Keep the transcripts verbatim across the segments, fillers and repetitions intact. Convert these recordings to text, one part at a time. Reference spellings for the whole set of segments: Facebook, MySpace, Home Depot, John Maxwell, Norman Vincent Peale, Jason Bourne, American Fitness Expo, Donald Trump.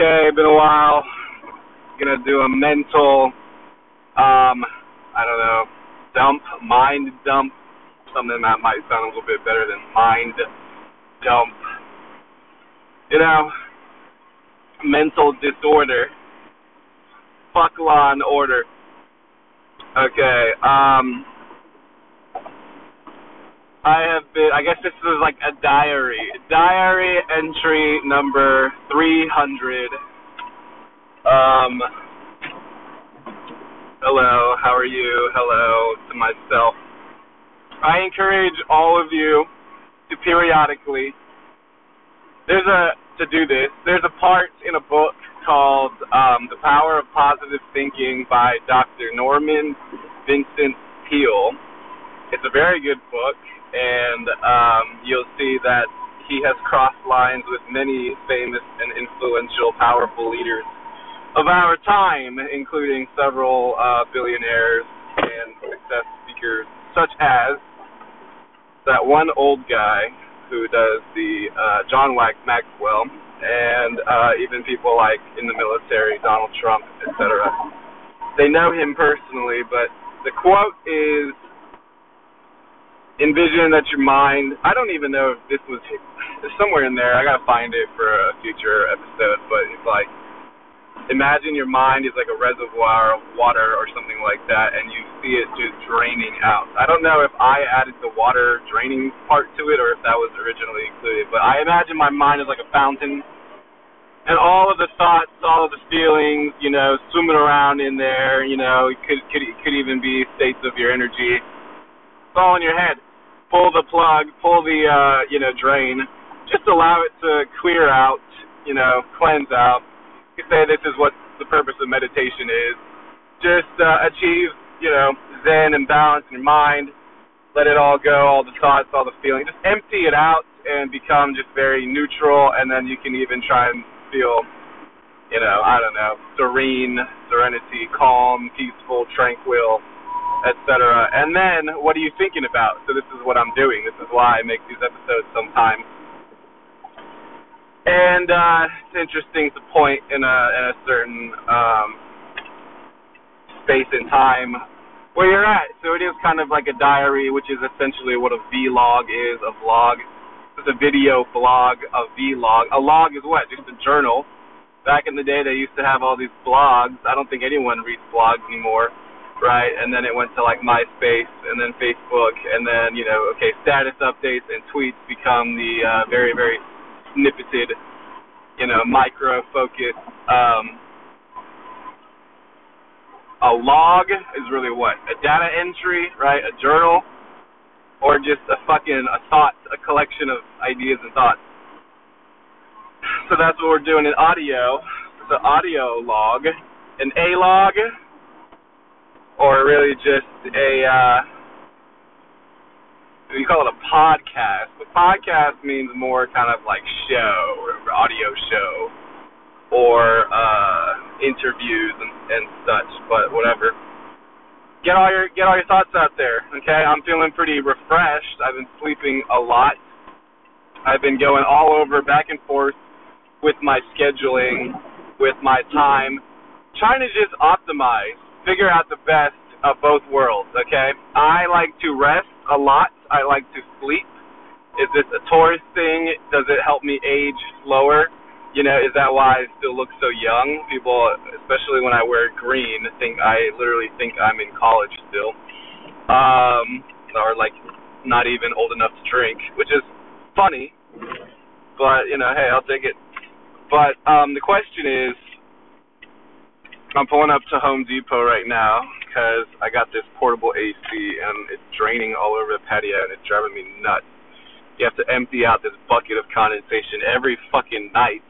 okay, been a while. Gonna do a mental, um, I don't know, dump, mind dump. Something that might sound a little bit better than mind dump. You know, mental disorder. Fuck law and order. Okay, um, I have been, I guess this is like a diary. Diary entry number three hundred. Um, hello, how are you? Hello to myself. I encourage all of you to periodically, there's a, to do this, there's a part in a book called um, The Power of Positive Thinking by Doctor Norman Vincent Peale. It's a very good book, and um, you'll see that he has crossed lines with many famous and influential, powerful leaders of our time, including several uh, billionaires and success speakers, such as that one old guy who does the uh, John Maxwell, and uh, even people like in the military, Donald Trump, et cetera. They know him personally, but the quote is, envision that your mind, I don't even know if this was, it's somewhere in there, I gotta find it for a future episode, but it's like, imagine your mind is like a reservoir of water or something like that, and you see it just draining out. I don't know if I added the water draining part to it or if that was originally included, but I imagine my mind is like a fountain, and all of the thoughts, all of the feelings, you know, swimming around in there, you know, it could, could, could even be states of your energy. It's all in your head. Pull the plug, pull the, uh, you know, drain. Just allow it to clear out, you know, cleanse out. Say this is what the purpose of meditation is. Just uh, achieve, you know, zen and balance in your mind. Let it all go, all the thoughts, all the feelings. Just empty it out and become just very neutral, and then you can even try and feel, you know, I don't know, serene, serenity, calm, peaceful, tranquil, et cetera. And then what are you thinking about? So this is what I'm doing. This is why I make these episodes sometimes. And uh, it's interesting to point in a, in a certain um, space and time where you're at. So it is kind of like a diary, which is essentially what a vlog is, a vlog. It's a video blog, a vlog. A log is what? Just a journal. Back in the day, they used to have all these blogs. I don't think anyone reads blogs anymore, right? And then it went to like MySpace and then Facebook. And then, you know, okay, status updates and tweets become the uh, very, very snippeted, you know, micro-focused. Um, a log is really what? A data entry, right? A journal, or just a fucking, a thought, a collection of ideas and thoughts. So that's what we're doing in audio. It's an audio log, an A-log, or really just a, uh, we call it a podcast, but podcast means more kind of like show or audio show or uh, interviews and, and such, but whatever. Get all your get all your thoughts out there, okay? I'm feeling pretty refreshed. I've been sleeping a lot. I've been going all over back and forth with my scheduling, with my time, trying to just optimize, figure out the best of both worlds, okay? I like to rest a lot. I like to sleep. Is this a Taurus thing? Does it help me age slower? You know, is that why I still look so young? People, especially when I wear green, think I literally think I'm in college still. Um, or, like, not even old enough to drink, which is funny. But, you know, hey, I'll take it. But um, the question is, I'm pulling up to Home Depot right now because I got this portable A C and it's draining all over the patio and it's driving me nuts. You have to empty out this bucket of condensation every fucking night.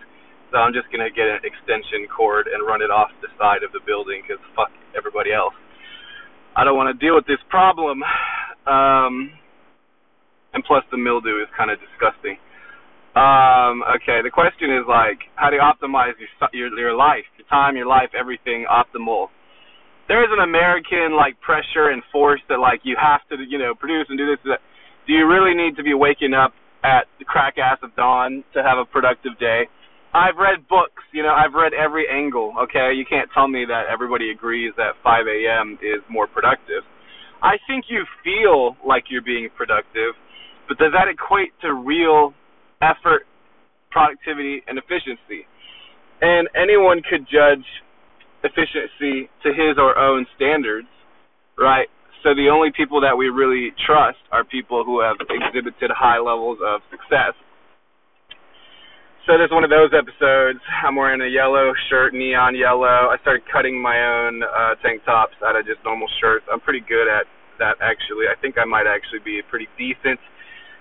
So I'm just going to get an extension cord and run it off the side of the building because fuck everybody else. I don't want to deal with this problem. Um, and plus the mildew is kind of disgusting. Um, okay, the question is, like, how do you optimize your, your your life, your time, your life, everything optimal? There is an American, like, pressure and force that, like, you have to, you know, produce and do this and that. Do you really need to be waking up at the crack ass of dawn to have a productive day? I've read books, you know, I've read every angle, okay? You can't tell me that everybody agrees that five a.m. is more productive. I think you feel like you're being productive, but does that equate to real effort, productivity, and efficiency? And anyone could judge efficiency to his or her own standards, right? So the only people that we really trust are people who have exhibited high levels of success. So there's one of those episodes. I'm wearing a yellow shirt, neon yellow. I started cutting my own uh, tank tops out of just normal shirts. I'm pretty good at that, actually. I think I might actually be a pretty decent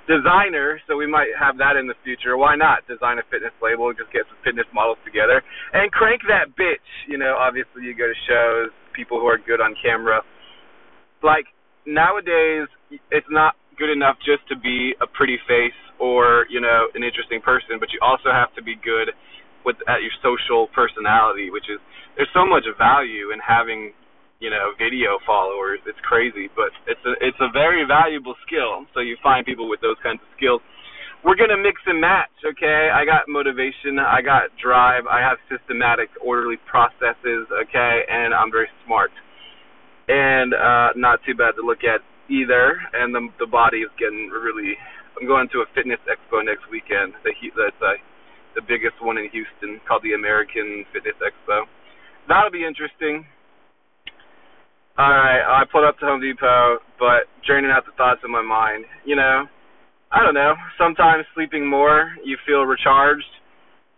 designer, so we might have that in the future. Why not design a fitness label and just get some fitness models together and crank that bitch? You know, obviously you go to shows, people who are good on camera. Like, nowadays, it's not good enough just to be a pretty face or, you know, an interesting person, but you also have to be good with at your social personality, which is, there's so much value in having, you know, video followers. It's crazy, but it's a, it's a very valuable skill, so you find people with those kinds of skills. We're going to mix and match, okay? I got motivation, I got drive, I have systematic, orderly processes, okay, and I'm very smart. And uh, not too bad to look at either, and the, the body is getting really... I'm going to a fitness expo next weekend. The, that's uh, the biggest one in Houston, called the American Fitness Expo. That'll be interesting. All right, I pulled up to Home Depot, but draining out the thoughts in my mind. You know, I don't know. Sometimes sleeping more, you feel recharged.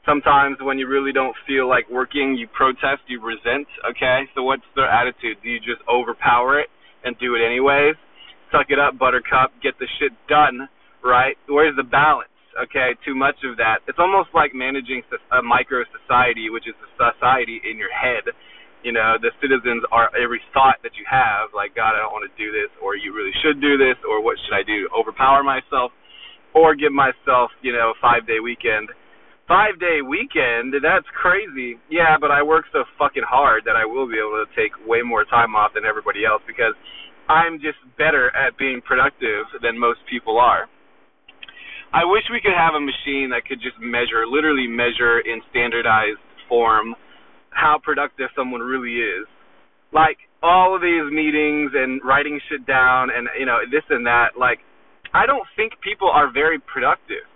Sometimes when you really don't feel like working, you protest, you resent. Okay, so what's their attitude? Do you just overpower it and do it anyways? Suck it up, buttercup. Get the shit done. Right? Where's the balance? Okay, too much of that. It's almost like managing a micro-society, which is the society in your head. You know, the citizens are every thought that you have, like, God, I don't want to do this, or you really should do this, or what should I do? Overpower myself, or give myself, you know, a five-day weekend. Five-day weekend? That's crazy. Yeah, but I work so fucking hard that I will be able to take way more time off than everybody else, because I'm just better at being productive than most people are. I wish we could have a machine that could just measure, literally measure in standardized form how productive someone really is. Like, all of these meetings and writing shit down and, you know, this and that, like, I don't think people are very productive.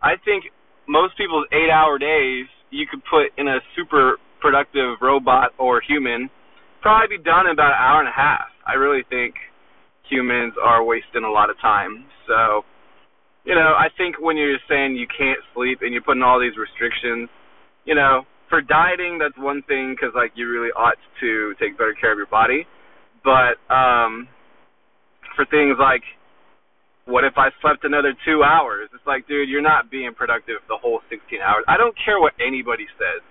I think most people's eight-hour days you could put in a super productive robot or human, probably be done in about an hour and a half. I really think humans are wasting a lot of time, so... You know, I think when you're saying you can't sleep and you're putting all these restrictions, you know, for dieting, that's one thing because, like, you really ought to take better care of your body. But um, for things like, what if I slept another two hours? It's like, dude, you're not being productive the whole sixteen hours. I don't care what anybody says.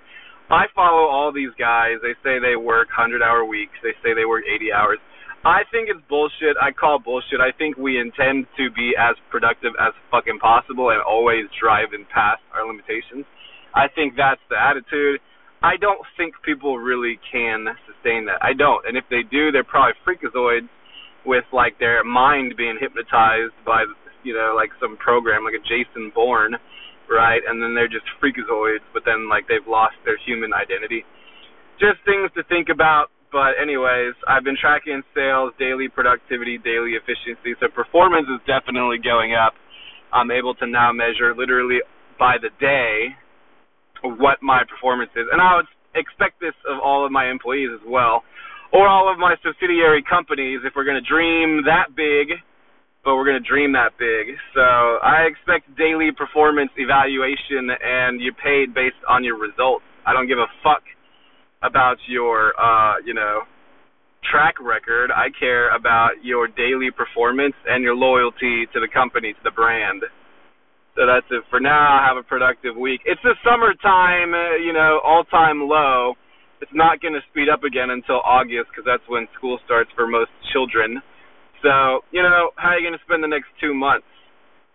I follow all these guys. They say they work one hundred hour weeks. They say they work eighty hours. I think it's bullshit. I call bullshit. I think we intend to be as productive as fucking possible and always driving past our limitations. I think that's the attitude. I don't think people really can sustain that. I don't. And if they do, they're probably freakazoids with, like, their mind being hypnotized by, you know, like some program, like a Jason Bourne, right? And then they're just freakazoids, but then, like, they've lost their human identity. Just things to think about. But anyways, I've been tracking sales, daily productivity, daily efficiency, so performance is definitely going up. I'm able to now measure literally by the day what my performance is. And I would expect this of all of my employees as well, or all of my subsidiary companies if we're going to dream that big, but we're going to dream that big. So I expect daily performance evaluation, and you're paid based on your results. I don't give a fuck about your, uh, you know, track record. I care about your daily performance and your loyalty to the company, to the brand. So that's it for now. Have a productive week. It's the summertime, uh, you know, all-time low. It's not going to speed up again until August because that's when school starts for most children. So, you know, how are you going to spend the next two months?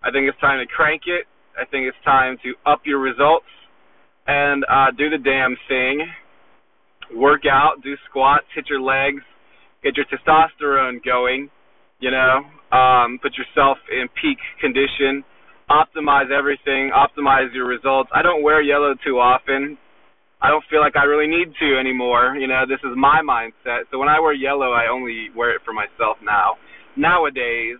I think it's time to crank it. I think it's time to up your results and uh, do the damn thing. Work out, do squats, hit your legs, get your testosterone going, you know, um, put yourself in peak condition. optimize everything, optimize your results. I don't wear yellow too often. I don't feel like I really need to anymore. You know, this is my mindset. So when I wear yellow, I only wear it for myself now. Nowadays,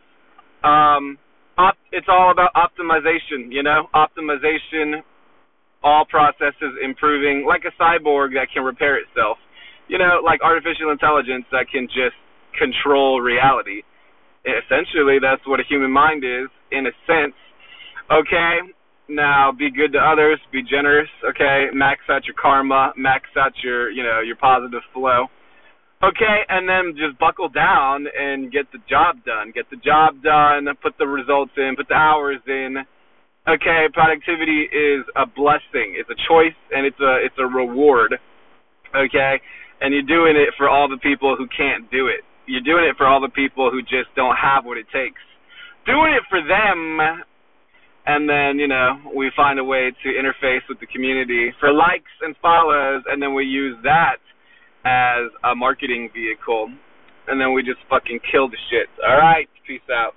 um, op- it's all about optimization, you know, optimization, all processes improving, like a cyborg that can repair itself, you know, like artificial intelligence that can just control reality. Essentially, that's what a human mind is, in a sense. Okay, now be good to others, be generous, okay, max out your karma, max out your, you know, your positive flow. Okay, and then just buckle down and get the job done. Get the job done, put the results in, put the hours in. Okay, productivity is a blessing. It's a choice, and it's a it's a reward, okay? And you're doing it for all the people who can't do it. You're doing it for all the people who just don't have what it takes. Doing it for them. And then, you know, we find a way to interface with the community for likes and follows, and then we use that as a marketing vehicle. And then we just fucking kill the shit. All right, peace out.